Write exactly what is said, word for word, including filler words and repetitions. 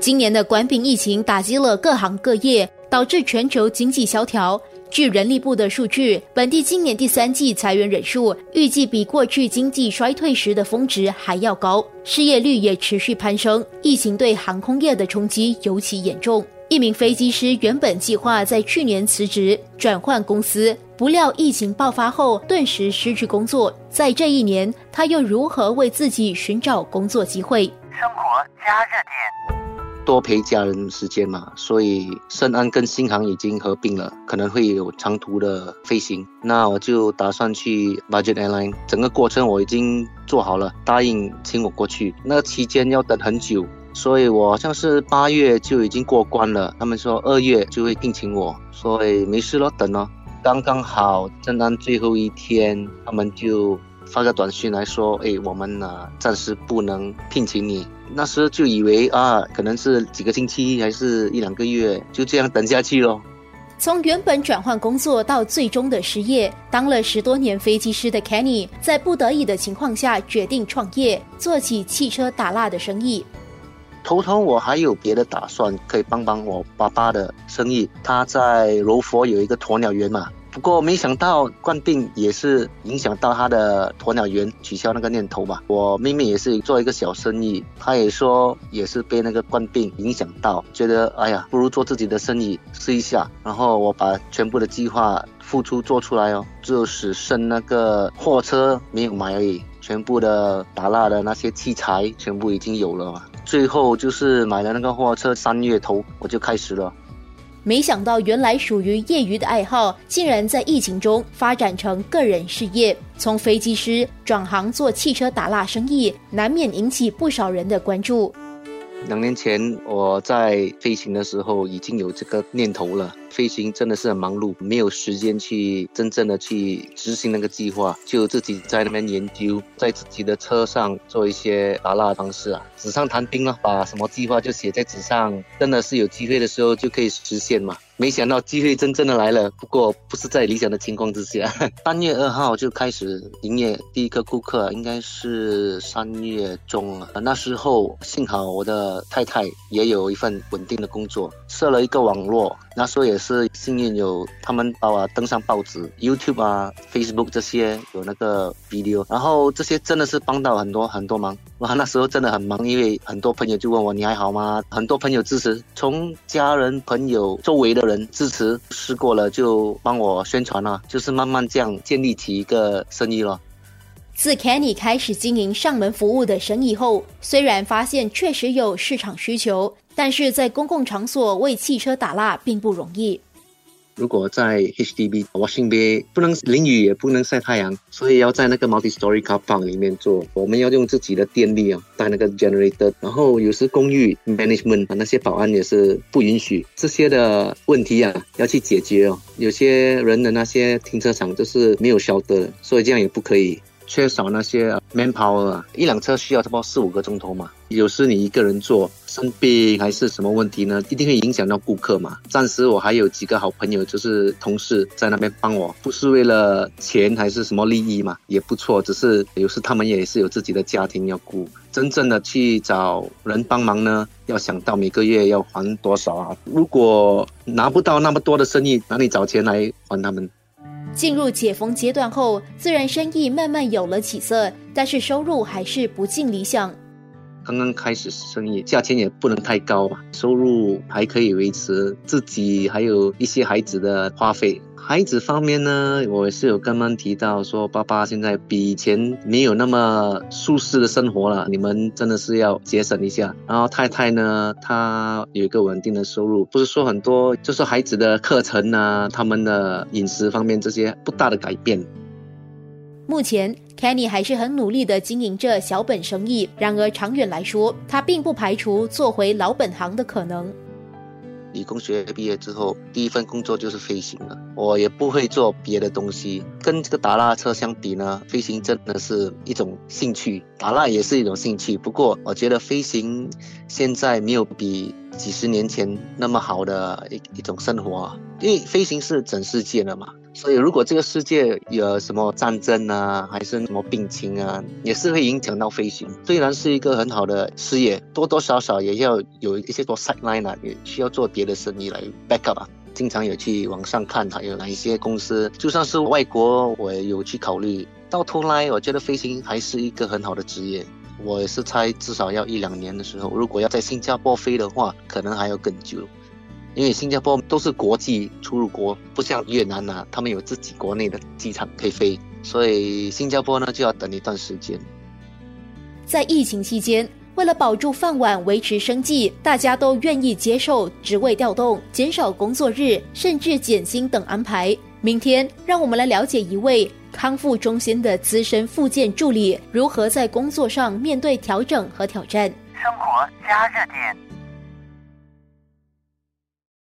今年的冠病疫情打击了各行各业，导致全球经济萧条。据人力部的数据，本地今年第三季裁员人数预计比过去经济衰退时的峰值还要高，失业率也持续攀升，疫情对航空业的冲击尤其严重。一名飞机师原本计划在去年辞职转换公司，不料疫情爆发后顿时失去工作，在这一年他又如何为自己寻找工作机会？生活加热点，多陪家人时间嘛，所以圣安跟新航已经合并了，可能会有长途的飞行，那我就打算去 Budget Airline。 整个过程我已经做好了，答应请我过去，那期间要等很久，所以我好像是八月就已经过关了，他们说二月就会聘请我，所以没事咯，等咯。刚刚好圣安最后一天，他们就发个短讯来说，哎，我们、啊、暂时不能聘请你。那时就以为啊，可能是几个星期还是一两个月，就这样等下去咯。从原本转换工作到最终的失业，当了十多年飞机师的 Kenny 在不得已的情况下决定创业，做起汽车打蜡的生意。头头我还有别的打算，可以帮帮我爸爸的生意，他在柔佛有一个鸵鸟园嘛，不过没想到冠病也是影响到他的鸵鸟园，取消那个念头嘛。我妹妹也是做一个小生意，她也说也是被那个冠病影响到，觉得哎呀，不如做自己的生意试一下。然后我把全部的计划付出做出来哦，就是剩那个货车没有买而已，全部的打蜡的那些器材全部已经有了嘛。最后就是买了那个货车，三月头我就开始了。没想到原来属于业余的爱好，竟然在疫情中发展成个人事业。从飞机师转行做汽车打蜡生意，难免引起不少人的关注。两年前我在飞行的时候已经有这个念头了，飞行真的是很忙碌，没有时间去真正的去执行那个计划，就自己在那边研究，在自己的车上做一些打蜡方式啊，纸上谈兵了、啊、把什么计划就写在纸上，真的是有机会的时候就可以实现嘛。没想到机会真正的来了，不过不是在理想的情况之下。三月二号就开始营业，第一个顾客应该是三月中了。那时候幸好我的太太也有一份稳定的工作，设了一个网络，那时候也是幸运有他们把我登上报纸 YouTube 啊 Facebook 这些，有那个 video， 然后这些真的是帮到很多很多忙。哇，那时候真的很忙，因为很多朋友就问我你还好吗，很多朋友支持，从家人朋友周围的人支持，试过了就帮我宣传了、啊、就是慢慢这样建立起一个生意了。自 Kenny 开始经营上门服务的生意后，虽然发现确实有市场需求，但是在公共场所为汽车打蜡并不容易。如果在 H D B Washington Bay 不能淋雨也不能晒太阳，所以要在那个 multi-story car park 里面做，我们要用自己的电力啊，带那个 generator， 然后有时公寓 management 那些保安也是不允许，这些的问题啊要去解决哦。有些人的那些停车场就是没有shelter的，所以这样也不可以，缺少那些 manpower 啊，一辆车需要差不多四五个钟头嘛，有时你一个人做生病还是什么问题呢，一定会影响到顾客嘛。暂时我还有几个好朋友就是同事在那边帮我，不是为了钱还是什么利益嘛，也不错，只是有时他们也是有自己的家庭要顾，真正的去找人帮忙呢，要想到每个月要还多少啊，如果拿不到那么多的生意，哪里找钱来还他们。进入解封阶段后，自然生意慢慢有了起色，但是收入还是不尽理想。刚刚开始生意，价钱也不能太高吧，收入还可以维持自己还有一些孩子的花费。孩子方面呢，我也是有跟他们提到说，爸爸现在比以前没有那么舒适的生活了，你们真的是要节省一下。然后太太呢，她有一个稳定的收入，不是说很多，就是孩子的课程啊，他们的饮食方面这些不大的改变。目前 Kenny 还是很努力地经营着小本生意，然而长远来说，他并不排除做回老本行的可能。理工学毕业之后，第一份工作就是飞行了，我也不会做别的东西。跟这个打蜡车相比呢，飞行真的是一种兴趣，打蜡也是一种兴趣，不过我觉得飞行现在没有比几十年前那么好的 一, 一种生活、啊、因为飞行是整世界的嘛，所以如果这个世界有什么战争啊，还是什么病情啊，也是会影响到飞行。虽然是一个很好的事业，多多少少也要有一些做 sideline 啊，也需要做别的生意来 back up 啊。经常有去网上看还有哪一些公司，就算是外国我也有去考虑。到头来我觉得飞行还是一个很好的职业，我也是猜至少要一两年的时候，如果要在新加坡飞的话可能还要更久，因为新加坡都是国际出入国，不像越南啊，他们有自己国内的机场可以飞，所以新加坡呢就要等一段时间。在疫情期间，为了保住饭碗维持生计，大家都愿意接受职位调动、减少工作日甚至减薪等安排。明天让我们来了解一位康复中心的资深复健助理如何在工作上面对调整和挑战。生活加热点。